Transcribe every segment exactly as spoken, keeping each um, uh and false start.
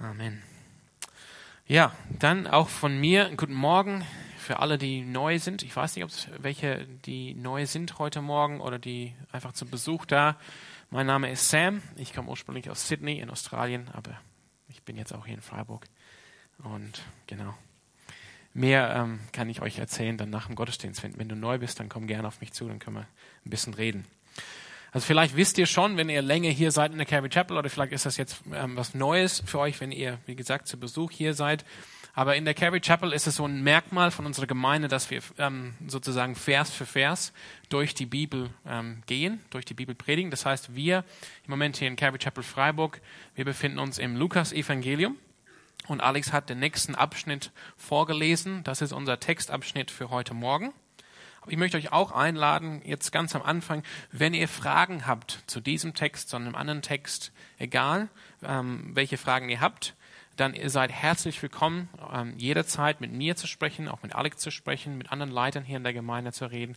Amen. Ja, dann auch von mir guten Morgen für alle, die neu sind. Ich weiß nicht, ob es welche, die neu sind heute Morgen oder die einfach zum Besuch da. Mein Name ist Sam. Ich komme ursprünglich aus Sydney in Australien, aber ich bin jetzt auch hier in Freiburg. Und genau. Mehr ähm, kann ich euch erzählen dann nach dem Gottesdienst. Wenn, wenn du neu bist, dann komm gerne auf mich zu, dann können wir ein bisschen reden. Also vielleicht wisst ihr schon, wenn ihr länger hier seid in der Calvary Chapel, oder vielleicht ist das jetzt ähm, was Neues für euch, wenn ihr, wie gesagt, zu Besuch hier seid. Aber in der Calvary Chapel ist es so ein Merkmal von unserer Gemeinde, dass wir ähm, sozusagen Vers für Vers durch die Bibel ähm, gehen, durch die Bibel predigen. Das heißt, wir im Moment hier in Calvary Chapel Freiburg, wir befinden uns im Lukas-Evangelium. Und Alex hat den nächsten Abschnitt vorgelesen. Das ist unser Textabschnitt für heute Morgen. Aber ich möchte euch auch einladen, jetzt ganz am Anfang, wenn ihr Fragen habt zu diesem Text, zu einem anderen Text, egal ähm, welche Fragen ihr habt, dann ihr seid herzlich willkommen, ähm, jederzeit mit mir zu sprechen, auch mit Alex zu sprechen, mit anderen Leitern hier in der Gemeinde zu reden.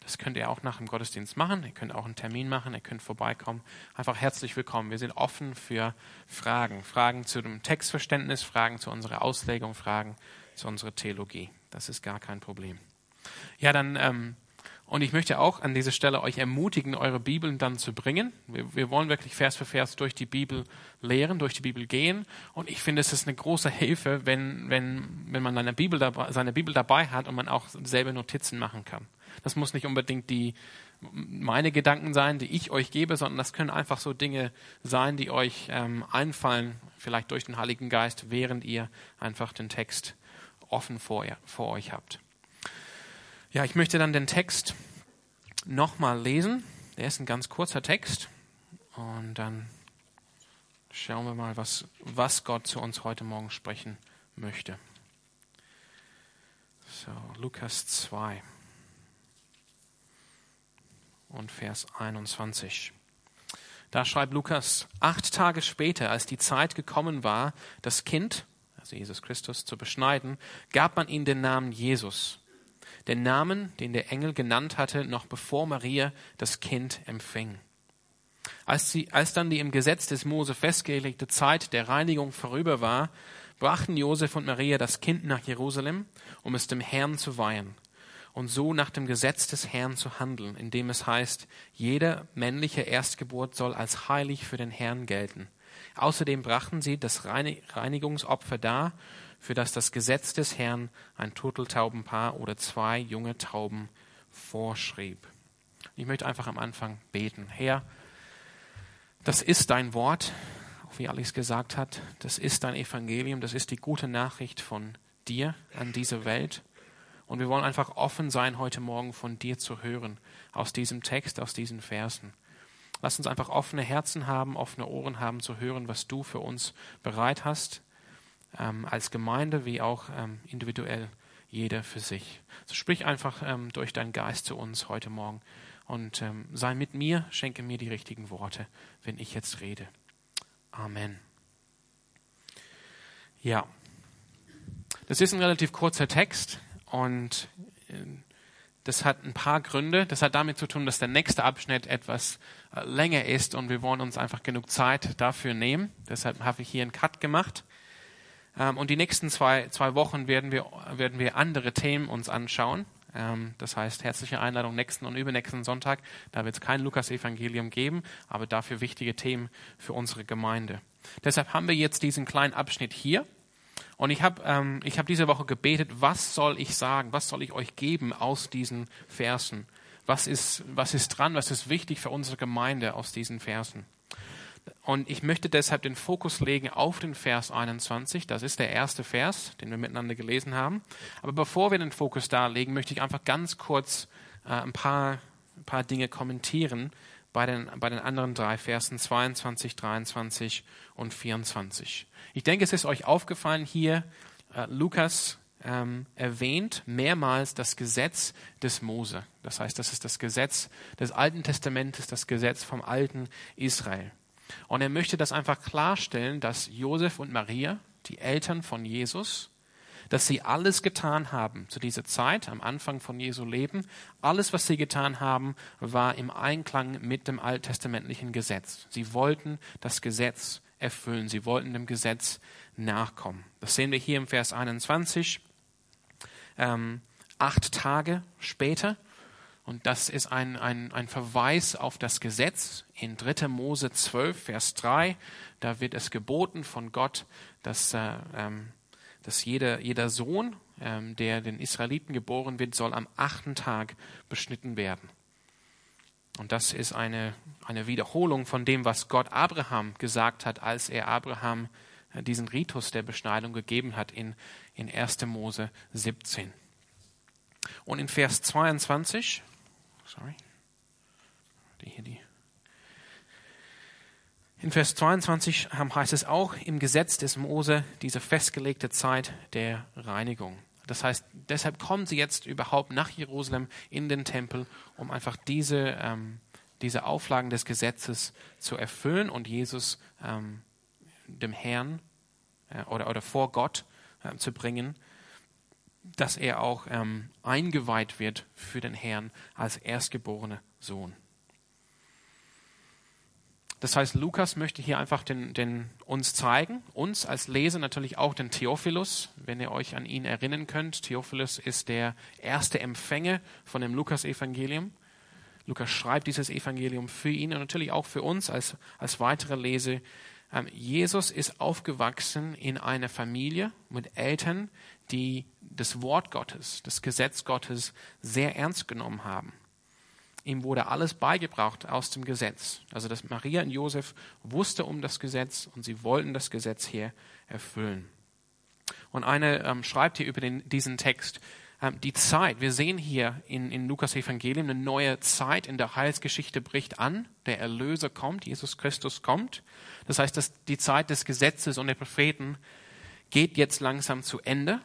Das könnt ihr auch nach dem Gottesdienst machen. Ihr könnt auch einen Termin machen, ihr könnt vorbeikommen. Einfach herzlich willkommen. Wir sind offen für Fragen. Fragen zu dem Textverständnis, Fragen zu unserer Auslegung, Fragen zu unserer Theologie. Das ist gar kein Problem. Ja, dann, ähm, und ich möchte auch an dieser Stelle euch ermutigen, eure Bibeln dann zu bringen. Wir, wir wollen wirklich Vers für Vers durch die Bibel lehren, durch die Bibel gehen. Und ich finde, es ist eine große Hilfe, wenn, wenn, wenn man seine Bibel dabei, seine Bibel dabei hat und man auch selber Notizen machen kann. Das muss nicht unbedingt die, meine Gedanken sein, die ich euch gebe, sondern das können einfach so Dinge sein, die euch ähm, einfallen, vielleicht durch den Heiligen Geist, während ihr einfach den Text offen vor, ihr, vor euch habt. Ja, ich möchte dann den Text nochmal lesen. Der ist ein ganz kurzer Text. Und dann schauen wir mal, was, was Gott zu uns heute Morgen sprechen möchte. So, Lukas zwei. Und Vers einundzwanzig. Da schreibt Lukas, acht Tage später, als die Zeit gekommen war, das Kind, also Jesus Christus, zu beschneiden, gab man ihm den Namen Jesus. Den Namen, den der Engel genannt hatte, noch bevor Maria das Kind empfing. Als, sie, als dann die im Gesetz des Mose festgelegte Zeit der Reinigung vorüber war, brachten Josef und Maria das Kind nach Jerusalem, um es dem Herrn zu weihen. Und so nach dem Gesetz des Herrn zu handeln, indem es heißt, jede männliche Erstgeburt soll als heilig für den Herrn gelten. Außerdem brachten sie das Reinigungsopfer dar, für das das Gesetz des Herrn ein Turteltaubenpaar oder zwei junge Tauben vorschrieb. Ich möchte einfach am Anfang beten. Herr, das ist dein Wort, auch wie Alex gesagt hat, das ist dein Evangelium, das ist die gute Nachricht von dir an diese Welt. Und wir wollen einfach offen sein, heute Morgen von dir zu hören, aus diesem Text, aus diesen Versen. Lass uns einfach offene Herzen haben, offene Ohren haben, zu hören, was du für uns bereit hast, ähm, als Gemeinde wie auch ähm, individuell, jeder für sich. So sprich einfach ähm, durch deinen Geist zu uns heute Morgen und ähm, sei mit mir, schenke mir die richtigen Worte, wenn ich jetzt rede. Amen. Ja, das ist ein relativ kurzer Text. Und das hat ein paar Gründe. Das hat damit zu tun, dass der nächste Abschnitt etwas länger ist und wir wollen uns einfach genug Zeit dafür nehmen. Deshalb habe ich hier einen Cut gemacht. Und die nächsten zwei, zwei Wochen werden wir, werden wir andere Themen uns anschauen. Das heißt, herzliche Einladung nächsten und übernächsten Sonntag. Da wird es kein Lukas-Evangelium geben, aber dafür wichtige Themen für unsere Gemeinde. Deshalb haben wir jetzt diesen kleinen Abschnitt hier. Und ich habe ähm, ich hab diese Woche gebetet, was soll ich sagen, was soll ich euch geben aus diesen Versen? Was ist, was ist dran, was ist wichtig für unsere Gemeinde aus diesen Versen? Und ich möchte deshalb den Fokus legen auf den Vers einundzwanzig. Das ist der erste Vers, den wir miteinander gelesen haben. Aber bevor wir den Fokus da legen, möchte ich einfach ganz kurz äh, ein paar, ein paar Dinge kommentieren bei den, bei den anderen drei Versen zweiundzwanzig, dreiundzwanzig und vierundzwanzig. Ich denke, es ist euch aufgefallen hier, äh, Lukas ähm, erwähnt mehrmals das Gesetz des Mose. Das heißt, das ist das Gesetz des Alten Testamentes, das Gesetz vom alten Israel. Und er möchte das einfach klarstellen, dass Josef und Maria, die Eltern von Jesus, dass sie alles getan haben zu dieser Zeit, am Anfang von Jesu Leben. Alles, was sie getan haben, war im Einklang mit dem alttestamentlichen Gesetz. Sie wollten das Gesetz erfüllen. Sie wollten dem Gesetz nachkommen. Das sehen wir hier im Vers einundzwanzig. Ähm, acht Tage später. Und das ist ein, ein, ein Verweis auf das Gesetz. In dritter. Mose zwölf, Vers drei, da wird es geboten von Gott, dass, äh, ähm, dass jeder, jeder Sohn, ähm, der den Israeliten geboren wird, soll am achten Tag beschnitten werden. Und das ist eine, eine Wiederholung von dem, was Gott Abraham gesagt hat, als er Abraham äh, diesen Ritus der Beschneidung gegeben hat in, in erster. Mose siebzehn. Und in Vers zweiundzwanzig, sorry, die hier die. In Vers zweiundzwanzig heißt es auch, im Gesetz des Mose diese festgelegte Zeit der Reinigung. Das heißt, deshalb kommen sie jetzt überhaupt nach Jerusalem in den Tempel, um einfach diese, ähm, diese Auflagen des Gesetzes zu erfüllen und Jesus ähm, dem Herrn äh, oder, oder vor Gott äh, zu bringen, dass er auch ähm, eingeweiht wird für den Herrn als erstgeborener Sohn. Das heißt, Lukas möchte hier einfach den, den, uns zeigen, uns als Leser natürlich auch den Theophilus, wenn ihr euch an ihn erinnern könnt. Theophilus ist der erste Empfänger von dem Lukas-Evangelium. Lukas schreibt dieses Evangelium für ihn und natürlich auch für uns als, als weitere Leser. Ähm, Jesus ist aufgewachsen in einer Familie mit Eltern, die das Wort Gottes, das Gesetz Gottes sehr ernst genommen haben. Ihm wurde alles beigebracht aus dem Gesetz. Also dass Maria und Josef wussten um das Gesetz und sie wollten das Gesetz hier erfüllen. Und eine ähm, schreibt hier über den, diesen Text, ähm, die Zeit, wir sehen hier in, in Lukas Evangelium, eine neue Zeit in der Heilsgeschichte bricht an, der Erlöser kommt, Jesus Christus kommt. Das heißt, dass die Zeit des Gesetzes und der Propheten geht jetzt langsam zu Ende.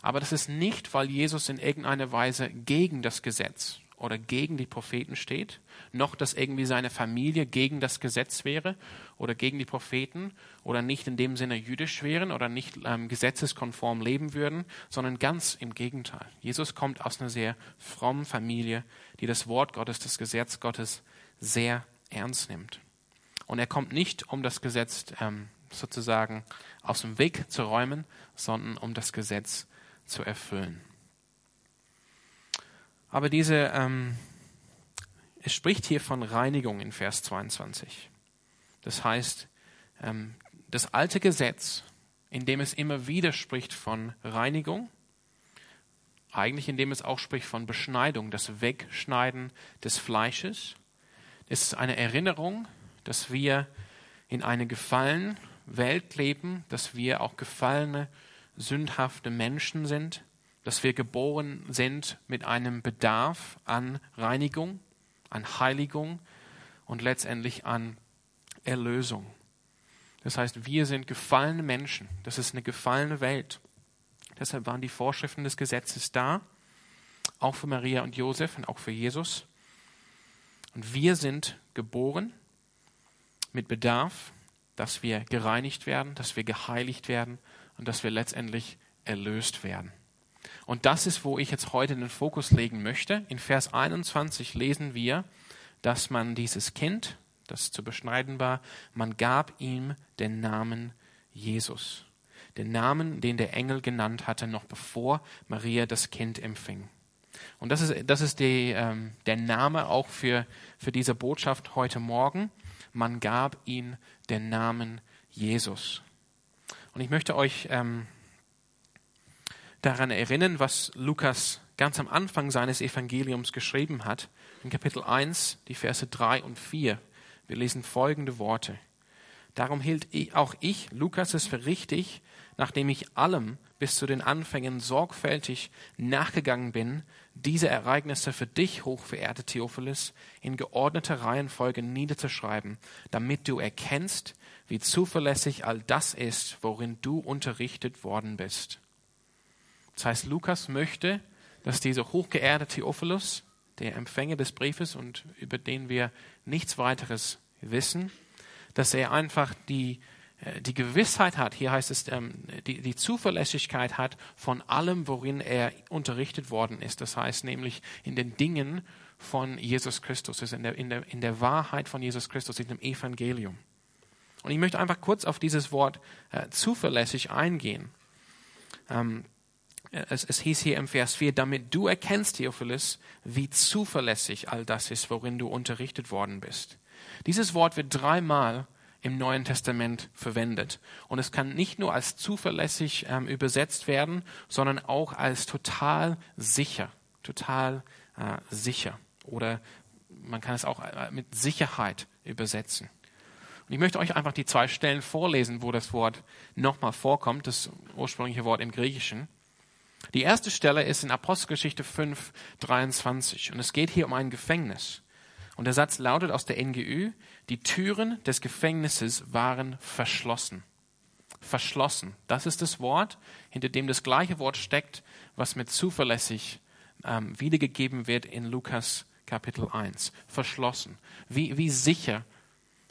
Aber das ist nicht, weil Jesus in irgendeiner Weise gegen das Gesetz oder gegen die Propheten steht, noch dass irgendwie seine Familie gegen das Gesetz wäre oder gegen die Propheten oder nicht in dem Sinne jüdisch wären oder nicht ähm, gesetzeskonform leben würden, sondern ganz im Gegenteil. Jesus kommt aus einer sehr frommen Familie, die das Wort Gottes, das Gesetz Gottes sehr ernst nimmt. Und er kommt nicht, um das Gesetz ähm, sozusagen aus dem Weg zu räumen, sondern um das Gesetz zu erfüllen. Aber diese, ähm, es spricht hier von Reinigung in Vers zweiundzwanzig. Das heißt, ähm, das alte Gesetz, in dem es immer wieder spricht von Reinigung, eigentlich in dem es auch spricht von Beschneidung, das Wegschneiden des Fleisches, ist eine Erinnerung, dass wir in einer gefallenen Welt leben, dass wir auch gefallene, sündhafte Menschen sind, dass wir geboren sind mit einem Bedarf an Reinigung, an Heiligung und letztendlich an Erlösung. Das heißt, wir sind gefallene Menschen. Das ist eine gefallene Welt. Deshalb waren die Vorschriften des Gesetzes da, auch für Maria und Josef und auch für Jesus. Und wir sind geboren mit Bedarf, dass wir gereinigt werden, dass wir geheiligt werden und dass wir letztendlich erlöst werden. Und das ist, wo ich jetzt heute den Fokus legen möchte. In Vers einundzwanzig lesen wir, dass man dieses Kind, das zu beschneiden war, man gab ihm den Namen Jesus. Den Namen, den der Engel genannt hatte, noch bevor Maria das Kind empfing. Und das ist, das ist die, ähm, der Name auch für, für diese Botschaft heute Morgen. Man gab ihm den Namen Jesus. Und ich möchte euch Ähm, daran erinnern, was Lukas ganz am Anfang seines Evangeliums geschrieben hat, in Kapitel eins, die Verse drei und vier. Wir lesen folgende Worte. Darum hielt ich, auch ich, Lukas, es für richtig, nachdem ich allem bis zu den Anfängen sorgfältig nachgegangen bin, diese Ereignisse für dich, hochverehrte Theophilus, in geordneter Reihenfolge niederzuschreiben, damit du erkennst, wie zuverlässig all das ist, worin du unterrichtet worden bist. Das heißt, Lukas möchte, dass dieser hochgeehrte Theophilus, der Empfänger des Briefes und über den wir nichts weiteres wissen, dass er einfach die, die Gewissheit hat, hier heißt es, die, die Zuverlässigkeit hat von allem, worin er unterrichtet worden ist. Das heißt nämlich in den Dingen von Jesus Christus, in der, in der, in der Wahrheit von Jesus Christus, in dem Evangelium. Und ich möchte einfach kurz auf dieses Wort äh, zuverlässig eingehen. Ähm, es, es hieß hier im Vers vier, damit du erkennst, Theophilus, wie zuverlässig all das ist, worin du unterrichtet worden bist. Dieses Wort wird dreimal im Neuen Testament verwendet. Und es kann nicht nur als zuverlässig ähm, übersetzt werden, sondern auch als total sicher. Total äh, sicher. Oder man kann es auch äh, mit Sicherheit übersetzen. Und ich möchte euch einfach die zwei Stellen vorlesen, wo das Wort nochmal vorkommt, das ursprüngliche Wort im Griechischen. Die erste Stelle ist in Apostelgeschichte fünf, dreiundzwanzig. Und es geht hier um ein Gefängnis. Und der Satz lautet aus der N G Ü, die Türen des Gefängnisses waren verschlossen. Verschlossen. Das ist das Wort, hinter dem das gleiche Wort steckt, was mit zuverlässig ähm, wiedergegeben wird in Lukas Kapitel eins. Verschlossen. Wie, wie sicher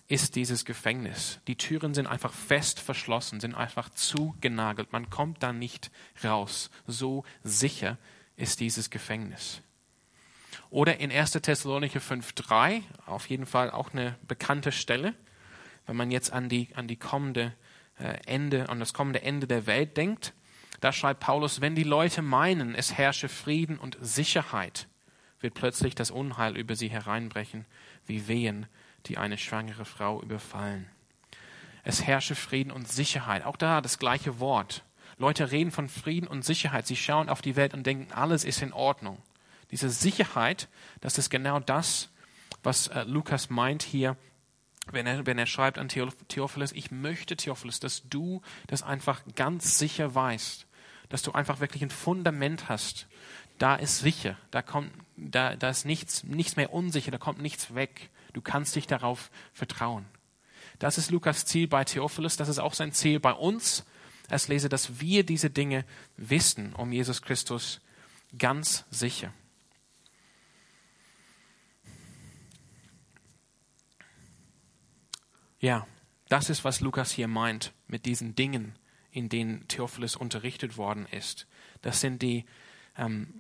ist dieses Gefängnis? Die Türen sind einfach fest verschlossen, sind einfach zugenagelt. Man kommt da nicht raus. So sicher ist dieses Gefängnis. Oder in erster Thessalonicher fünf, drei, auf jeden Fall auch eine bekannte Stelle, wenn man jetzt an die, an die kommende äh, Ende, an das kommende Ende der Welt denkt. Da schreibt Paulus, wenn die Leute meinen, es herrsche Frieden und Sicherheit, wird plötzlich das Unheil über sie hereinbrechen, wie Wehen, die eine schwangere Frau überfallen. Es herrsche Frieden und Sicherheit. Auch da das gleiche Wort. Leute reden von Frieden und Sicherheit. Sie schauen auf die Welt und denken, alles ist in Ordnung. Diese Sicherheit, das ist genau das, was äh, Lukas meint hier, wenn er, wenn er schreibt an Theophilus, ich möchte, Theophilus, dass du das einfach ganz sicher weißt, dass du einfach wirklich ein Fundament hast. Da ist sicher, da kommt, da, da ist nichts, nichts mehr unsicher, da kommt nichts weg. Du kannst dich darauf vertrauen. Das ist Lukas' Ziel bei Theophilus, das ist auch sein Ziel bei uns als Leser, dass wir diese Dinge wissen um Jesus Christus ganz sicher. Ja, das ist, was Lukas hier meint mit diesen Dingen, in denen Theophilus unterrichtet worden ist. Das sind die, ähm,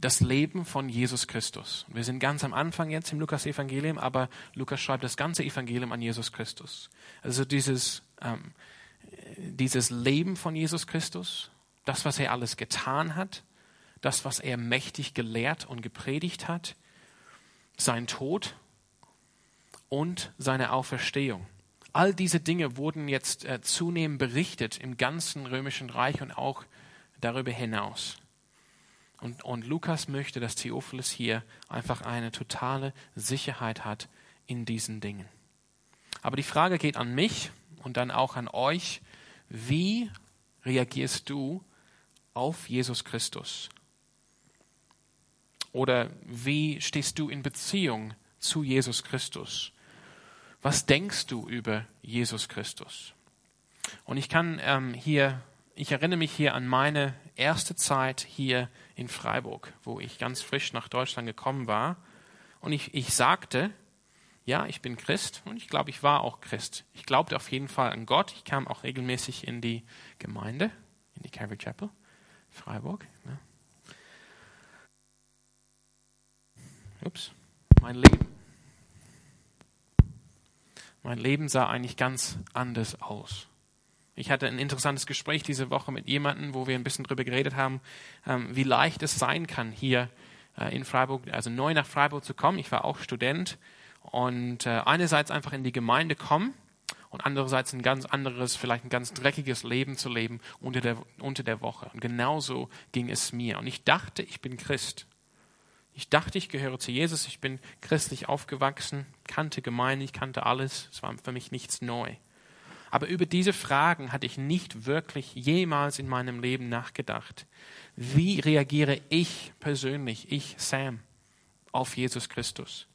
das Leben von Jesus Christus. Wir sind ganz am Anfang jetzt im Lukas-Evangelium, aber Lukas schreibt das ganze Evangelium an Jesus Christus. Also dieses, ähm, dieses Leben von Jesus Christus, das, was er alles getan hat, das, was er mächtig gelehrt und gepredigt hat, sein Tod und seine Auferstehung. All diese Dinge wurden jetzt äh, zunehmend berichtet im ganzen Römischen Reich und auch darüber hinaus. Und, und Lukas möchte, dass Theophilus hier einfach eine totale Sicherheit hat in diesen Dingen. Aber die Frage geht an mich und dann auch an euch. Wie reagierst du auf Jesus Christus? Oder wie stehst du in Beziehung zu Jesus Christus? Was denkst du über Jesus Christus? Und ich kann ähm, hier, ich erinnere mich hier an meine erste Zeit hier in Freiburg, wo ich ganz frisch nach Deutschland gekommen war. Und ich, ich sagte, ja, ich bin Christ und ich glaube, ich war auch Christ. Ich glaubte auf jeden Fall an Gott. Ich kam auch regelmäßig in die Gemeinde, in die Calvary Chapel Freiburg. Ne? Ups, mein Leben. Mein Leben sah eigentlich ganz anders aus. Ich hatte ein interessantes Gespräch diese Woche mit jemandem, wo wir ein bisschen drüber geredet haben, ähm, wie leicht es sein kann, hier äh, in Freiburg, also neu nach Freiburg zu kommen. Ich war auch Student und äh, einerseits einfach in die Gemeinde kommen und andererseits ein ganz anderes, vielleicht ein ganz dreckiges Leben zu leben unter der, unter der Woche. Und genauso ging es mir. Und ich dachte, ich bin Christ. Ich dachte, ich gehöre zu Jesus, ich bin christlich aufgewachsen, kannte Gemeinde, ich kannte alles, es war für mich nichts neu. Aber über diese Fragen hatte ich nicht wirklich jemals in meinem Leben nachgedacht. Wie reagiere ich persönlich, ich Sam, auf Jesus Christus?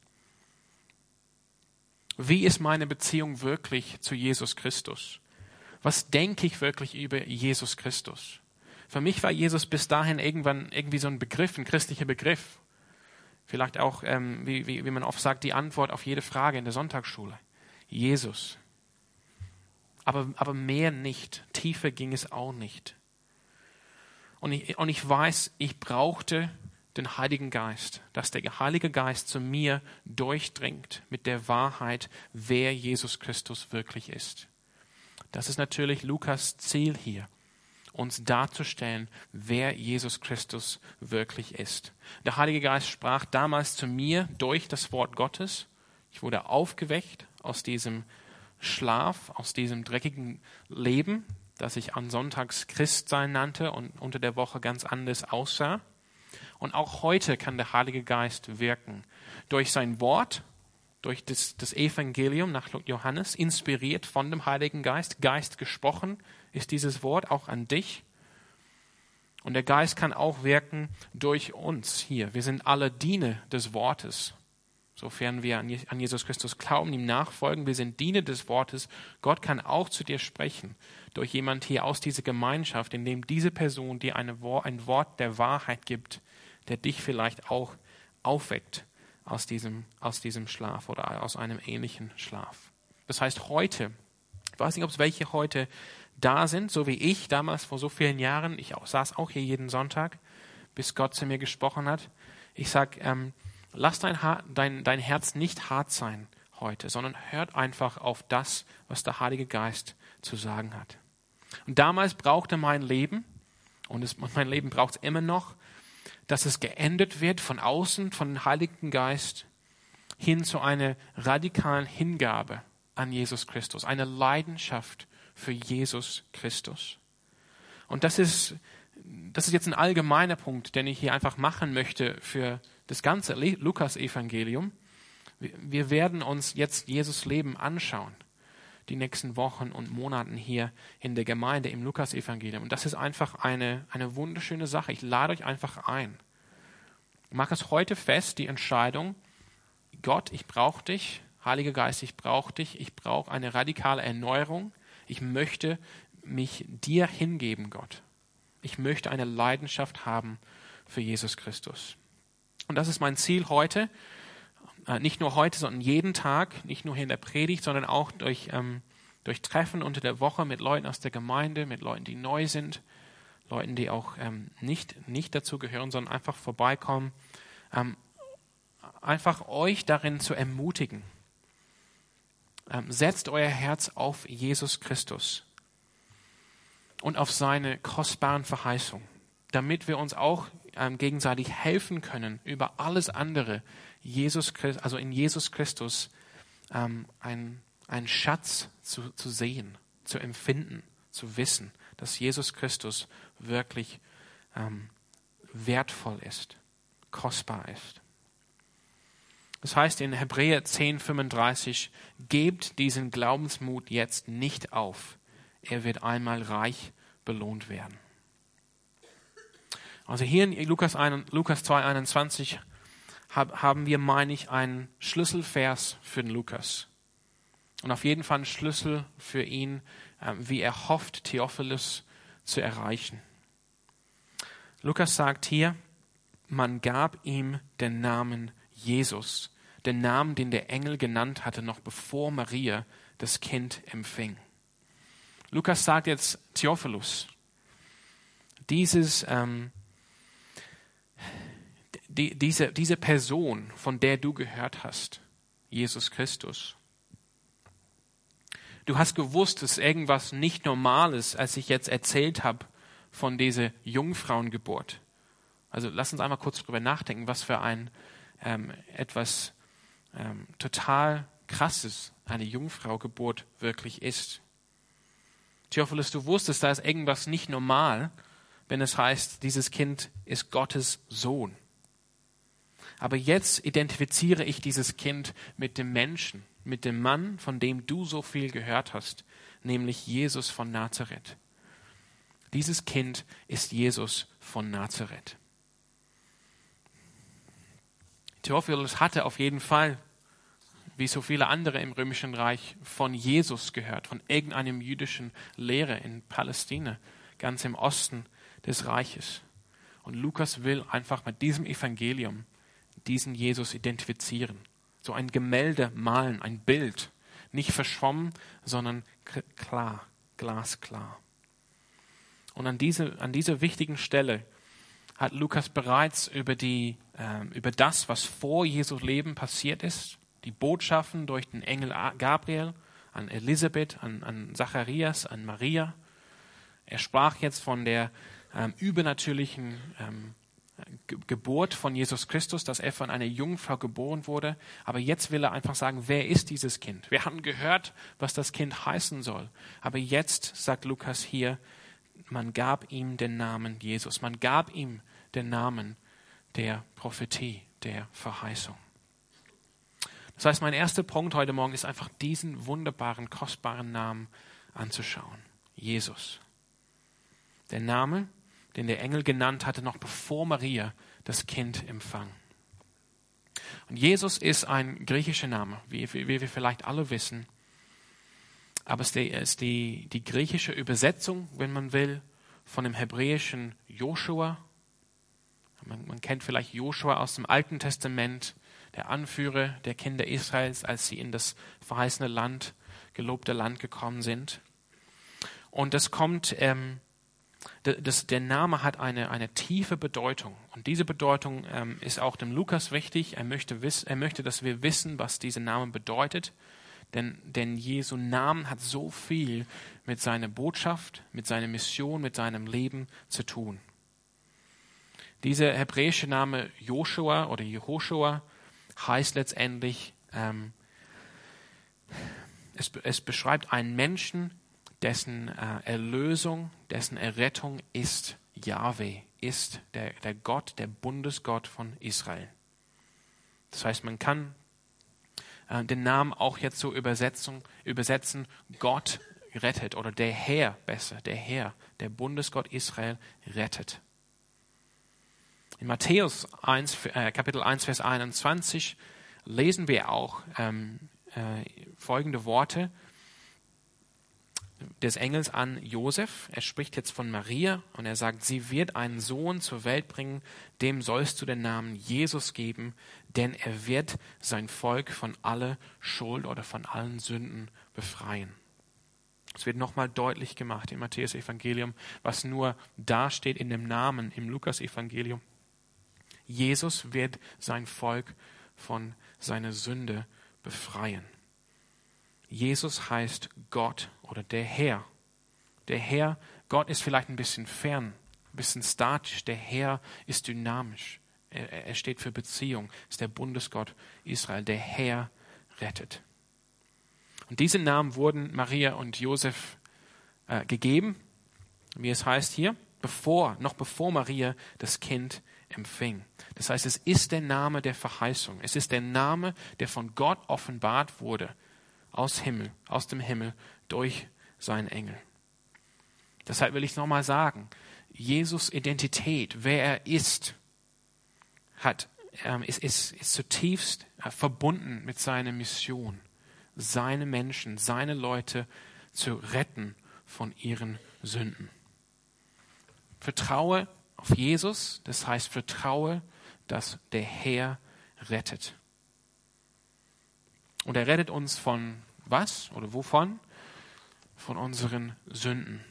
Wie ist meine Beziehung wirklich zu Jesus Christus? Was denke ich wirklich über Jesus Christus? Für mich war Jesus bis dahin irgendwann irgendwie so ein Begriff, ein christlicher Begriff. Vielleicht auch, ähm, wie, wie, wie man oft sagt, die Antwort auf jede Frage in der Sonntagsschule. Jesus. Aber, aber mehr nicht. Tiefer ging es auch nicht. Und ich, und ich weiß, ich brauchte den Heiligen Geist, dass der Heilige Geist zu mir durchdringt mit der Wahrheit, wer Jesus Christus wirklich ist. Das ist natürlich Lukas' Ziel hier, uns darzustellen, wer Jesus Christus wirklich ist. Der Heilige Geist sprach damals zu mir durch das Wort Gottes. Ich wurde aufgeweckt aus diesem Schlaf, aus diesem dreckigen Leben, das ich an Sonntags Christsein nannte und unter der Woche ganz anders aussah. Und auch heute kann der Heilige Geist wirken. Durch sein Wort, durch das, das Evangelium nach Johannes, inspiriert von dem Heiligen Geist, Geist gesprochen, ist dieses Wort auch an dich. Und der Geist kann auch wirken durch uns hier. Wir sind alle Diener des Wortes. Sofern wir an Jesus Christus glauben, ihm nachfolgen, wir sind Diener des Wortes. Gott kann auch zu dir sprechen, durch jemand hier aus dieser Gemeinschaft, indem diese Person dir eine Wort, ein Wort der Wahrheit gibt, der dich vielleicht auch aufweckt aus diesem, aus diesem Schlaf oder aus einem ähnlichen Schlaf. Das heißt heute, ich weiß nicht, ob es welche heute da sind, so wie ich damals vor so vielen Jahren, ich auch, saß auch hier jeden Sonntag, bis Gott zu mir gesprochen hat. Ich sage, ähm, Lass dein, dein, dein Herz nicht hart sein heute, sondern hört einfach auf das, was der Heilige Geist zu sagen hat. Und damals brauchte mein Leben, und, es, und mein Leben braucht es immer noch, dass es geändert wird von außen, von dem Heiligen Geist, hin zu einer radikalen Hingabe an Jesus Christus, eine Leidenschaft für Jesus Christus. Und das ist, das ist jetzt ein allgemeiner Punkt, den ich hier einfach machen möchte für das ganze Lukas-Evangelium. Wir werden uns jetzt Jesus Leben anschauen, die nächsten Wochen und Monaten hier in der Gemeinde im Lukas-Evangelium. Und das ist einfach eine, eine wunderschöne Sache. Ich lade euch einfach ein. Mach es heute fest, die Entscheidung, Gott, ich brauche dich, Heiliger Geist, ich brauche dich, ich brauche eine radikale Erneuerung. Ich möchte mich dir hingeben, Gott. Ich möchte eine Leidenschaft haben für Jesus Christus. Und das ist mein Ziel heute, nicht nur heute, sondern jeden Tag, nicht nur hier in der Predigt, sondern auch durch, ähm, durch Treffen unter der Woche mit Leuten aus der Gemeinde, mit Leuten, die neu sind, Leuten, die auch ähm, nicht, nicht dazu gehören, sondern einfach vorbeikommen, ähm, einfach euch darin zu ermutigen. Ähm, setzt euer Herz auf Jesus Christus und auf seine kostbaren Verheißungen, damit wir uns auch ähm, gegenseitig helfen können, über alles andere, Jesus Christ, also in Jesus Christus ähm, einen Schatz zu, zu sehen, zu empfinden, zu wissen, dass Jesus Christus wirklich ähm, wertvoll ist, kostbar ist. Das heißt in Hebräer zehn fünfunddreißig, gebt diesen Glaubensmut jetzt nicht auf. Er wird einmal reich belohnt werden. Also hier in Lukas zwei einundzwanzig haben wir, meine ich, einen Schlüsselvers für den Lukas. Und auf jeden Fall einen Schlüssel für ihn, wie er hofft, Theophilus zu erreichen. Lukas sagt hier, man gab ihm den Namen Jesus, den Namen, den der Engel genannt hatte, noch bevor Maria das Kind empfing. Lukas sagt jetzt Theophilus, dieses, ähm, die, diese, diese Person, von der du gehört hast, Jesus Christus. Du hast gewusst, dass irgendwas nicht Normales, als ich jetzt erzählt habe von dieser Jungfrauengeburt. Also lass uns einmal kurz drüber nachdenken, was für ein ähm, etwas ähm, total Krasses eine Jungfrauengeburt wirklich ist. Theophilus, du wusstest, da ist irgendwas nicht normal, wenn es heißt, dieses Kind ist Gottes Sohn. Aber jetzt identifiziere ich dieses Kind mit dem Menschen, mit dem Mann, von dem du so viel gehört hast, nämlich Jesus von Nazareth. Dieses Kind ist Jesus von Nazareth. Theophilus hatte auf jeden Fall, wie so viele andere im Römischen Reich, von Jesus gehört, von irgendeinem jüdischen Lehrer in Palästina, ganz im Osten des Reiches. Und Lukas will einfach mit diesem Evangelium diesen Jesus identifizieren. So ein Gemälde malen, ein Bild. Nicht verschwommen, sondern klar, glasklar. Und an, diese, an dieser wichtigen Stelle hat Lukas bereits über, die, äh, über das, was vor Jesu Leben passiert ist, die Botschaften durch den Engel Gabriel, an Elisabeth, an, an Zacharias, an Maria. Er sprach jetzt von der ähm, übernatürlichen ähm, Ge- Geburt von Jesus Christus, dass er von einer Jungfrau geboren wurde. Aber jetzt will er einfach sagen, wer ist dieses Kind? Wir haben gehört, was das Kind heißen soll. Aber jetzt sagt Lukas hier, man gab ihm den Namen Jesus. Man gab ihm den Namen der Prophetie, der Verheißung. Das heißt, mein erster Punkt heute Morgen ist einfach, diesen wunderbaren, kostbaren Namen anzuschauen. Jesus. Der Name, den der Engel genannt hatte, noch bevor Maria das Kind empfang. Und Jesus ist ein griechischer Name, wie, wie, wie wir vielleicht alle wissen. Aber es ist die, die griechische Übersetzung, wenn man will, von dem hebräischen Joshua. Man, man kennt vielleicht Joshua aus dem Alten Testament, der Anführer der Kinder Israels, als sie in das verheißene Land, gelobte Land gekommen sind. Und das kommt... Ähm, Das, der Name hat eine, eine tiefe Bedeutung. Und diese Bedeutung ähm, ist auch dem Lukas wichtig. Er möchte, wiss, er möchte, dass wir wissen, was dieser Name bedeutet. Denn, denn Jesu Namen hat so viel mit seiner Botschaft, mit seiner Mission, mit seinem Leben zu tun. Dieser hebräische Name Joshua oder Jehoshua heißt letztendlich, ähm, es, es beschreibt einen Menschen, dessen äh, Erlösung, dessen Errettung ist Jahwe, ist der, der Gott, der Bundesgott von Israel. Das heißt, man kann äh, den Namen auch jetzt so übersetzen, übersetzen, Gott rettet oder der Herr besser, der Herr, der Bundesgott Israel rettet. In Matthäus eins, äh, Kapitel eins, Vers einundzwanzig lesen wir auch ähm, äh, folgende Worte des Engels an Josef. Er spricht jetzt von Maria und er sagt, sie wird einen Sohn zur Welt bringen, dem sollst du den Namen Jesus geben, denn er wird sein Volk von aller Schuld oder von allen Sünden befreien. Es wird nochmal deutlich gemacht im Matthäus-Evangelium, was nur da steht in dem Namen im Lukas-Evangelium. Jesus wird sein Volk von seiner Sünde befreien. Jesus heißt Gott oder der Herr. Der Herr, Gott ist vielleicht ein bisschen fern, ein bisschen statisch. Der Herr ist dynamisch. Er, er steht für Beziehung, ist der Bundesgott Israel. Der Herr rettet. Und diese Namen wurden Maria und Josef äh, gegeben, wie es heißt hier, bevor, noch bevor Maria das Kind empfing. Das heißt, es ist der Name der Verheißung. Es ist der Name, der von Gott offenbart wurde. Aus Himmel, aus dem Himmel, durch seinen Engel. Deshalb will ich nochmal sagen, Jesus' Identität, wer er ist, hat, ähm, ist, ist, ist zutiefst äh, verbunden mit seiner Mission, seine Menschen, seine Leute zu retten von ihren Sünden. Vertraue auf Jesus, das heißt vertraue, dass der Herr rettet. Und er rettet uns von was oder wovon? Von unseren Sünden.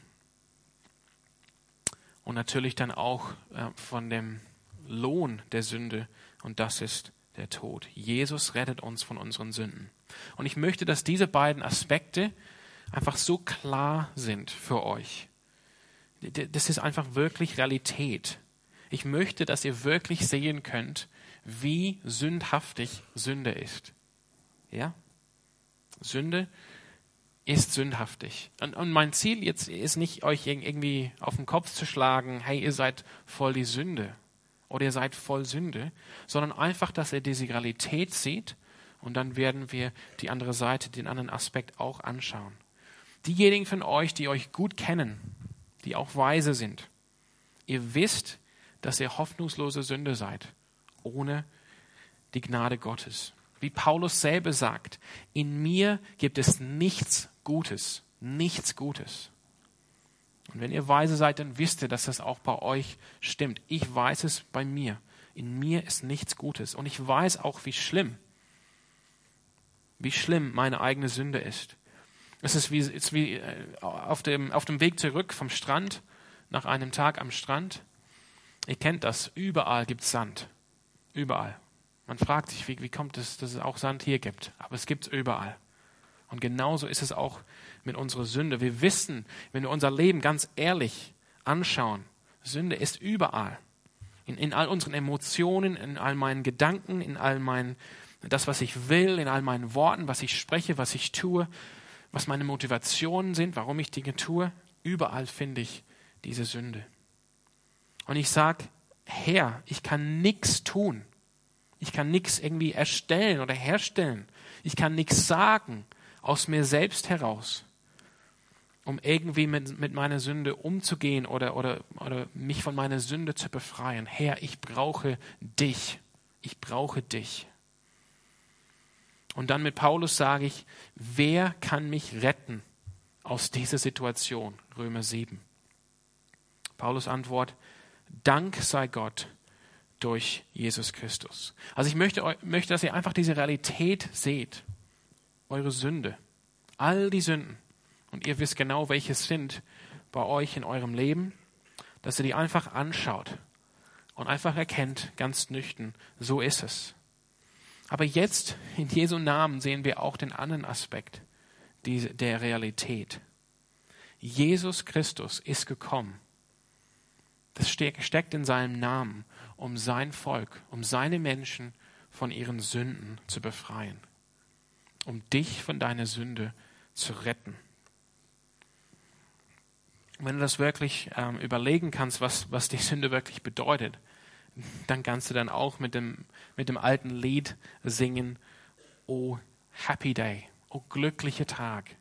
Und natürlich dann auch äh, von dem Lohn der Sünde. Und das ist der Tod. Jesus rettet uns von unseren Sünden. Und ich möchte, dass diese beiden Aspekte einfach so klar sind für euch. Das ist einfach wirklich Realität. Ich möchte, dass ihr wirklich sehen könnt, wie sündhaftig Sünde ist. Ja, Sünde ist sündhaftig. Und, und mein Ziel jetzt ist nicht, euch irgendwie auf den Kopf zu schlagen, hey, ihr seid voll die Sünde oder ihr seid voll Sünde, sondern einfach, dass ihr diese Realität seht und dann werden wir die andere Seite, den anderen Aspekt auch anschauen. Diejenigen von euch, die euch gut kennen, die auch weise sind, ihr wisst, dass ihr hoffnungslose Sünde seid, ohne die Gnade Gottes. Wie Paulus selber sagt, in mir gibt es nichts Gutes, nichts Gutes. Und wenn ihr weise seid, dann wisst ihr, dass das auch bei euch stimmt. Ich weiß es bei mir. In mir ist nichts Gutes. Und ich weiß auch, wie schlimm, wie schlimm meine eigene Sünde ist. Es ist wie, es ist wie auf dem, auf dem Weg zurück vom Strand, nach einem Tag am Strand. Ihr kennt das, überall gibt es Sand. Überall. Man fragt sich, wie, wie kommt es, dass es auch Sand hier gibt. Aber es gibt es überall. Und genauso ist es auch mit unserer Sünde. Wir wissen, wenn wir unser Leben ganz ehrlich anschauen, Sünde ist überall. In, in all unseren Emotionen, in all meinen Gedanken, in all meinen, das, was ich will, in all meinen Worten, was ich spreche, was ich tue, was meine Motivationen sind, warum ich Dinge tue. Überall finde ich diese Sünde. Und ich sage, Herr, ich kann nichts tun. Ich kann nichts irgendwie erstellen oder herstellen. Ich kann nichts sagen aus mir selbst heraus, um irgendwie mit, mit meiner Sünde umzugehen oder, oder, oder mich von meiner Sünde zu befreien. Herr, ich brauche dich. Ich brauche dich. Und dann mit Paulus sage ich, wer kann mich retten aus dieser Situation? Römer sieben. Paulus Antwort, Dank sei Gott durch Jesus Christus. Also ich möchte, möchte, dass ihr einfach diese Realität seht. Eure Sünde. All die Sünden. Und ihr wisst genau, welche sind bei euch in eurem Leben. Dass ihr die einfach anschaut. Und einfach erkennt, ganz nüchtern, so ist es. Aber jetzt, in Jesu Namen, sehen wir auch den anderen Aspekt der Realität. Jesus Christus ist gekommen. Das steckt in seinem Namen, um sein Volk, um seine Menschen von ihren Sünden zu befreien. Um dich von deiner Sünde zu retten. Wenn du das wirklich ähm, überlegen kannst, was, was die Sünde wirklich bedeutet, dann kannst du dann auch mit dem, mit dem alten Lied singen, O Happy Day, O glücklicher Tag,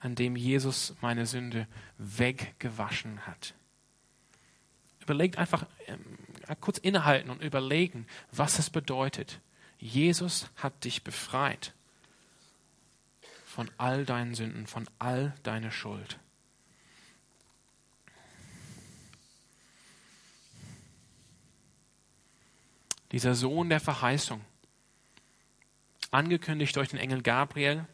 an dem Jesus meine Sünde weggewaschen hat. Überlegt einfach, äh, kurz innehalten und überlegen, was es bedeutet. Jesus hat dich befreit von all deinen Sünden, von all deiner Schuld. Dieser Sohn der Verheißung, angekündigt durch den Engel Gabriel,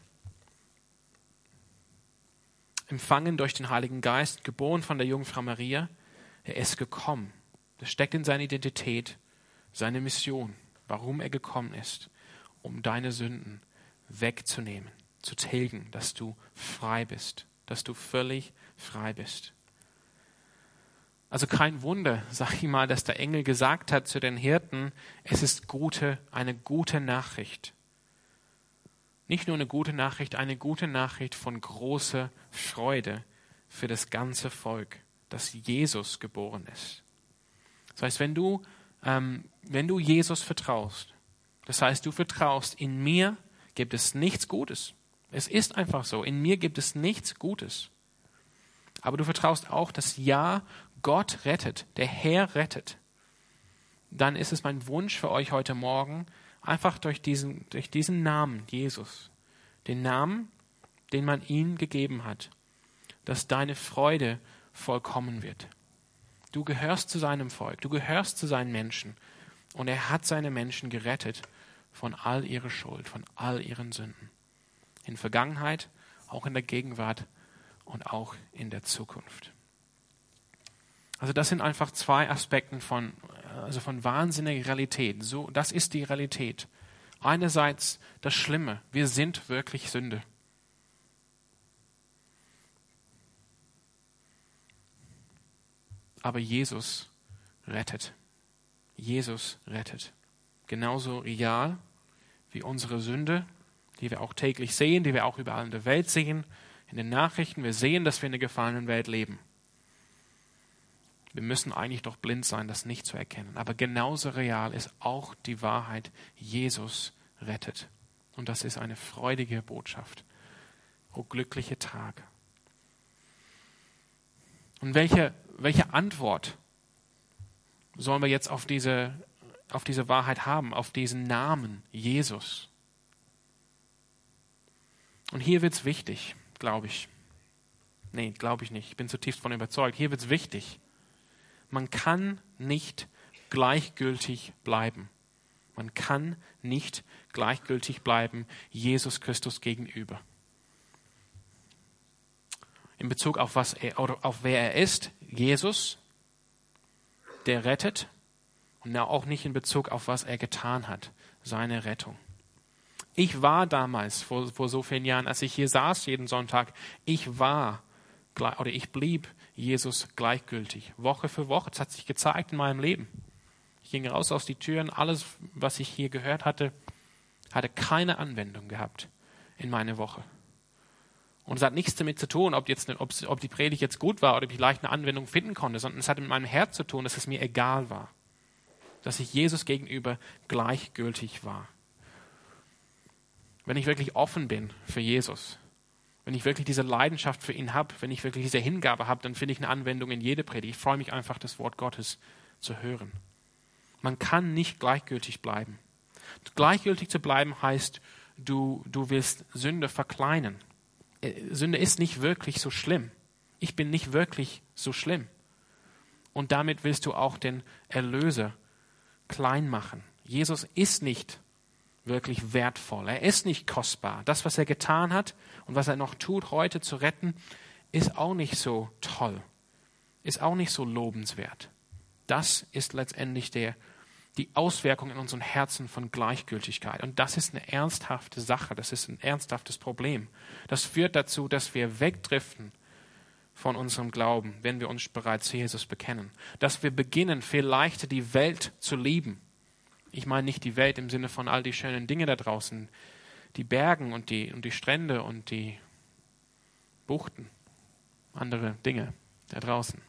empfangen durch den Heiligen Geist, geboren von der Jungfrau Maria, er ist gekommen. Das steckt in seiner Identität, seine Mission, warum er gekommen ist, um deine Sünden wegzunehmen, zu tilgen, dass du frei bist, dass du völlig frei bist. Also kein Wunder, sag ich mal, dass der Engel gesagt hat zu den Hirten, es ist gute, eine gute Nachricht. Nicht nur eine gute Nachricht, eine gute Nachricht von großer Freude für das ganze Volk, dass Jesus geboren ist. Das heißt, wenn du, ähm, wenn du Jesus vertraust, das heißt, du vertraust, in mir gibt es nichts Gutes. Es ist einfach so, in mir gibt es nichts Gutes. Aber du vertraust auch, dass ja, Gott rettet, der Herr rettet, dann ist es mein Wunsch für euch heute Morgen, einfach durch diesen, durch diesen Namen, Jesus, den Namen, den man ihm gegeben hat, dass deine Freude vollkommen wird. Du gehörst zu seinem Volk, du gehörst zu seinen Menschen und er hat seine Menschen gerettet von all ihrer Schuld, von all ihren Sünden. In der Vergangenheit, auch in der Gegenwart und auch in der Zukunft. Also das sind einfach zwei Aspekte von, also von wahnsinniger Realität. So, das ist die Realität. Einerseits das Schlimme. Wir sind wirklich Sünde. Aber Jesus rettet. Jesus rettet. Genauso real wie unsere Sünde, die wir auch täglich sehen, die wir auch überall in der Welt sehen, in den Nachrichten. Wir sehen, dass wir in der gefallenen Welt leben. Wir müssen eigentlich doch blind sein, das nicht zu erkennen. Aber genauso real ist auch die Wahrheit, Jesus rettet. Und das ist eine freudige Botschaft. O glückliche Tage. Und welche, welche Antwort sollen wir jetzt auf diese, auf diese Wahrheit haben, auf diesen Namen Jesus? Und hier wird es wichtig, glaube ich. Nee, glaube ich nicht. Ich bin zutiefst davon überzeugt. Hier wird es wichtig. Man kann nicht gleichgültig bleiben. Man kann nicht gleichgültig bleiben Jesus Christus gegenüber. In Bezug auf was er, auf wer er ist, Jesus, der rettet, und auch nicht in Bezug auf was er getan hat, seine Rettung. Ich war damals, vor, vor so vielen Jahren, als ich hier saß jeden Sonntag, ich war oder ich blieb Jesus gleichgültig. Woche für Woche. Das hat sich gezeigt in meinem Leben. Ich ging raus aus die Türen. Alles, was ich hier gehört hatte, hatte keine Anwendung gehabt in meine Woche. Und es hat nichts damit zu tun, ob, jetzt, ob, ob die Predigt jetzt gut war oder ob ich leicht eine Anwendung finden konnte, sondern es hat mit meinem Herz zu tun, dass es mir egal war. Dass ich Jesus gegenüber gleichgültig war. Wenn ich wirklich offen bin für Jesus, wenn ich wirklich diese Leidenschaft für ihn habe, wenn ich wirklich diese Hingabe habe, dann finde ich eine Anwendung in jede Predigt. Ich freue mich einfach, das Wort Gottes zu hören. Man kann nicht gleichgültig bleiben. Gleichgültig zu bleiben heißt, du, du willst Sünde verkleinern. Sünde ist nicht wirklich so schlimm. Ich bin nicht wirklich so schlimm. Und damit willst du auch den Erlöser klein machen. Jesus ist nicht wirklich wertvoll. Er ist nicht kostbar. Das, was er getan hat und was er noch tut, heute zu retten, ist auch nicht so toll. Ist auch nicht so lobenswert. Das ist letztendlich der, die Auswirkung in unseren Herzen von Gleichgültigkeit. Und das ist eine ernsthafte Sache. Das ist ein ernsthaftes Problem. Das führt dazu, dass wir wegdriften von unserem Glauben, wenn wir uns bereits zu Jesus bekennen. Dass wir beginnen, vielleicht die Welt zu lieben. Ich meine nicht die Welt im Sinne von all die schönen Dinge da draußen. Die Bergen und die, und die Strände und die Buchten. Andere Dinge da draußen.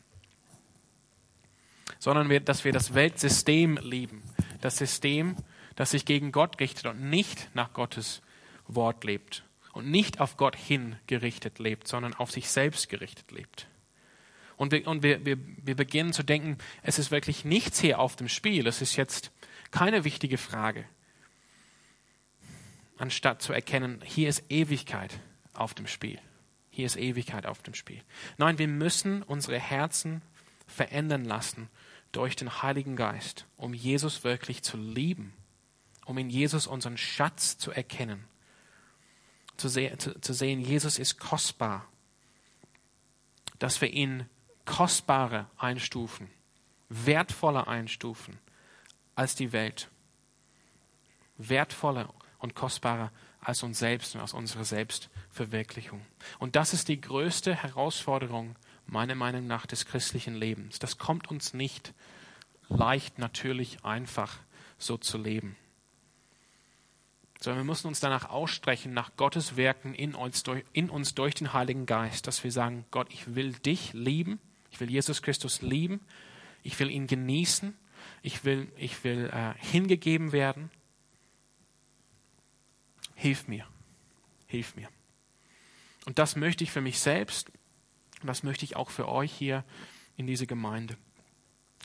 Sondern wir, dass wir das Weltsystem lieben. Das System, das sich gegen Gott richtet und nicht nach Gottes Wort lebt. Und nicht auf Gott hin gerichtet lebt, sondern auf sich selbst gerichtet lebt. Und wir, und wir, wir, wir beginnen zu denken, es ist wirklich nichts hier auf dem Spiel. Es ist jetzt keine wichtige Frage. Anstatt zu erkennen, hier ist Ewigkeit auf dem Spiel. Hier ist Ewigkeit auf dem Spiel. Nein, wir müssen unsere Herzen verändern lassen durch den Heiligen Geist, um Jesus wirklich zu lieben, um in Jesus unseren Schatz zu erkennen, zu sehen, Jesus ist kostbar, dass wir ihn kostbarer einstufen, wertvoller einstufen als die Welt, wertvoller und kostbarer als uns selbst und als unsere Selbstverwirklichung. Und das ist die größte Herausforderung, meiner Meinung nach, des christlichen Lebens. Das kommt uns nicht leicht, natürlich, einfach so zu leben. Sondern wir müssen uns danach ausstrecken, nach Gottes Werken in uns, durch, in uns durch den Heiligen Geist, dass wir sagen, Gott, ich will dich lieben, ich will Jesus Christus lieben, ich will ihn genießen, ich will, ich will äh, hingegeben werden. Hilf mir, hilf mir. Und das möchte ich für mich selbst und das möchte ich auch für euch hier in dieser Gemeinde.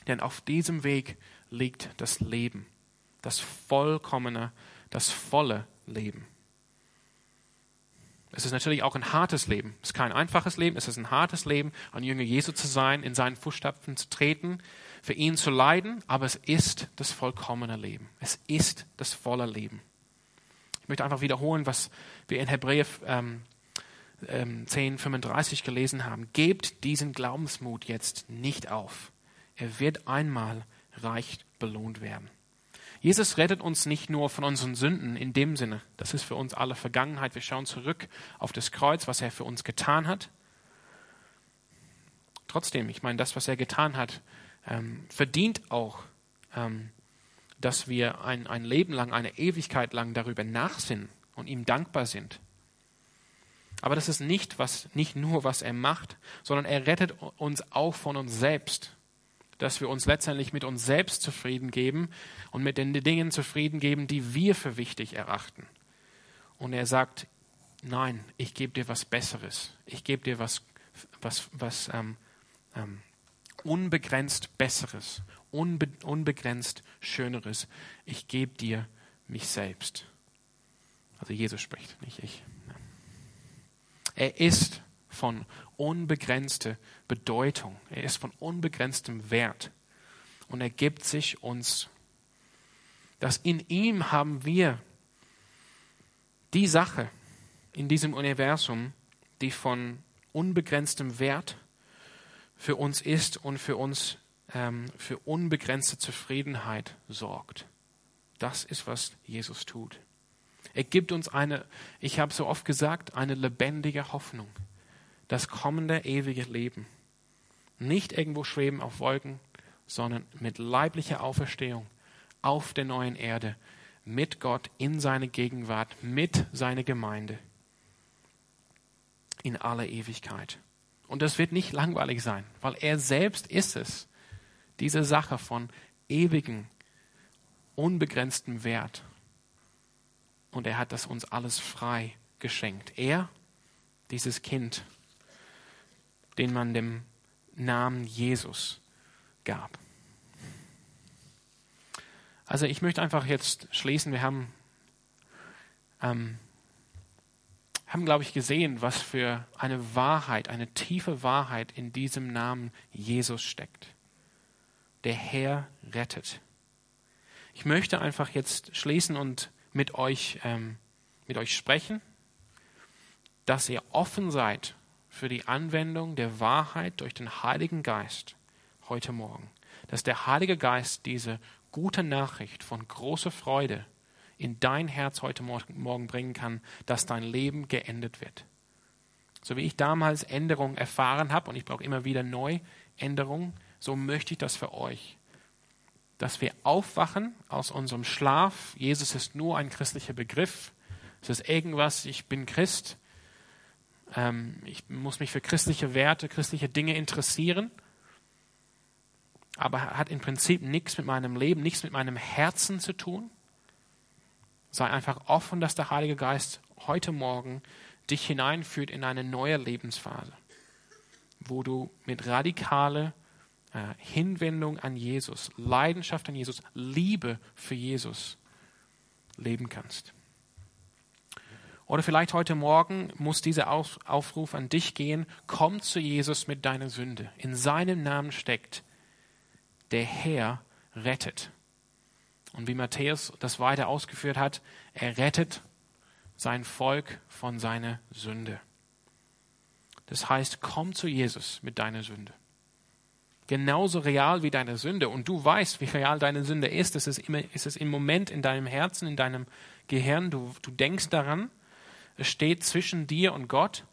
Denn auf diesem Weg liegt das Leben, das vollkommene Leben. Das volle Leben. Es ist natürlich auch ein hartes Leben. Es ist kein einfaches Leben, es ist ein hartes Leben, ein Jünger Jesu zu sein, in seinen Fußstapfen zu treten, für ihn zu leiden, aber es ist das vollkommene Leben. Es ist das volle Leben. Ich möchte einfach wiederholen, was wir in Hebräer ähm, ähm, zehn, fünfunddreißig gelesen haben. Gebt diesen Glaubensmut jetzt nicht auf. Er wird einmal reich belohnt werden. Jesus rettet uns nicht nur von unseren Sünden in dem Sinne. Das ist für uns alle Vergangenheit. Wir schauen zurück auf das Kreuz, was er für uns getan hat. Trotzdem, ich meine, das, was er getan hat, ähm, verdient auch, ähm, dass wir ein, ein Leben lang, eine Ewigkeit lang darüber nachsinnen und ihm dankbar sind. Aber das ist nicht, was, nicht nur, was er macht, sondern er rettet uns auch von uns selbst. Dass wir uns letztendlich mit uns selbst zufrieden geben und mit den Dingen zufrieden geben, die wir für wichtig erachten. Und er sagt, nein, ich gebe dir was Besseres. Ich gebe dir was, was, was ähm, ähm, unbegrenzt Besseres, unbe- unbegrenzt Schöneres. Ich gebe dir mich selbst. Also Jesus spricht, nicht ich. Er ist von unbegrenzter Bedeutung. Er ist von unbegrenztem Wert. Und er gibt sich uns. Dass in ihm haben wir die Sache in diesem Universum, die von unbegrenztem Wert für uns ist und für uns ähm, für unbegrenzte Zufriedenheit sorgt. Das ist, was Jesus tut. Er gibt uns eine, ich habe so oft gesagt, eine lebendige Hoffnung. Das kommende ewige Leben. Nicht irgendwo schweben auf Wolken, sondern mit leiblicher Auferstehung auf der neuen Erde, mit Gott in seine Gegenwart, mit seiner Gemeinde. In aller Ewigkeit. Und das wird nicht langweilig sein, weil er selbst ist es. Diese Sache von ewigem, unbegrenztem Wert. Und er hat das uns alles frei geschenkt. Er, dieses Kind, den man dem Namen Jesus gab. Also ich möchte einfach jetzt schließen. Wir haben, ähm, haben, glaube ich, gesehen, was für eine Wahrheit, eine tiefe Wahrheit in diesem Namen Jesus steckt. Der Herr rettet. Ich möchte einfach jetzt schließen und mit euch, ähm, mit euch sprechen, dass ihr offen seid für die Anwendung der Wahrheit durch den Heiligen Geist heute Morgen. Dass der Heilige Geist diese gute Nachricht von großer Freude in dein Herz heute Morgen bringen kann, dass dein Leben geändert wird. So wie ich damals Änderungen erfahren habe, und ich brauche immer wieder neue Änderungen, so möchte ich das für euch. Dass wir aufwachen aus unserem Schlaf. Jesus ist nur ein christlicher Begriff. Es ist irgendwas, ich bin Christ. Ähm, ich muss mich für christliche Werte, christliche Dinge interessieren. Aber hat im Prinzip nichts mit meinem Leben, nichts mit meinem Herzen zu tun. Sei einfach offen, dass der Heilige Geist heute Morgen dich hineinführt in eine neue Lebensphase, wo du mit radikaler äh, Hinwendung an Jesus, Leidenschaft an Jesus, Liebe für Jesus leben kannst. Oder vielleicht heute Morgen muss dieser Aufruf an dich gehen, komm zu Jesus mit deiner Sünde. In seinem Namen steckt, der Herr rettet. Und wie Matthäus das weiter ausgeführt hat, er rettet sein Volk von seiner Sünde. Das heißt, komm zu Jesus mit deiner Sünde. Genauso real wie deine Sünde. Und du weißt, wie real deine Sünde ist. Es ist, immer, es ist im Moment in deinem Herzen, in deinem Gehirn. Du, du denkst daran. Es steht zwischen dir und Gott.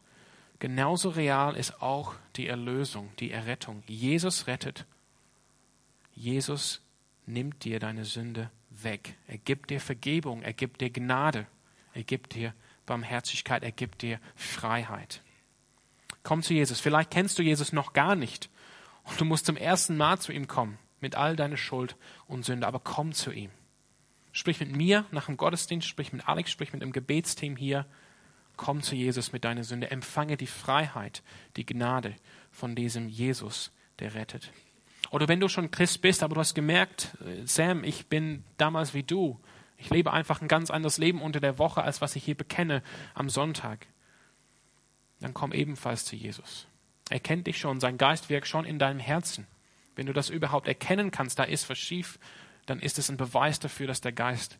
Genauso real ist auch die Erlösung, die Errettung. Jesus rettet. Jesus nimmt dir deine Sünde weg. Er gibt dir Vergebung, er gibt dir Gnade, er gibt dir Barmherzigkeit, er gibt dir Freiheit. Komm zu Jesus. Vielleicht kennst du Jesus noch gar nicht und du musst zum ersten Mal zu ihm kommen mit all deiner Schuld und Sünde, aber komm zu ihm. Sprich mit mir nach dem Gottesdienst, sprich mit Alex, sprich mit dem Gebetsteam hier. Komm zu Jesus mit deiner Sünde. Empfange die Freiheit, die Gnade von diesem Jesus, der rettet. Oder wenn du schon Christ bist, aber du hast gemerkt, Sam, ich bin damals wie du. Ich lebe einfach ein ganz anderes Leben unter der Woche, als was ich hier bekenne am Sonntag. Dann komm ebenfalls zu Jesus. Er kennt dich schon, sein Geist wirkt schon in deinem Herzen. Wenn du das überhaupt erkennen kannst, da ist was schief, dann ist es ein Beweis dafür, dass der Geist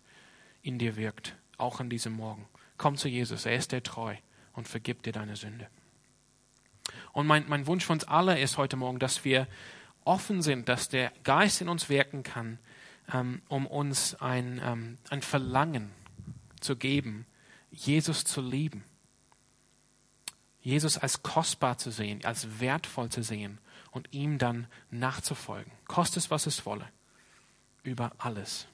in dir wirkt, auch an diesem Morgen. Komm zu Jesus, er ist dir treu und vergibt dir deine Sünde. Und mein, mein Wunsch für uns alle ist heute Morgen, dass wir offen sind, dass der Geist in uns wirken kann, ähm, um uns ein, ähm, ein Verlangen zu geben, Jesus zu lieben, Jesus als kostbar zu sehen, als wertvoll zu sehen und ihm dann nachzufolgen. Koste es, was es wolle, über alles.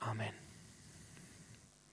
Amen.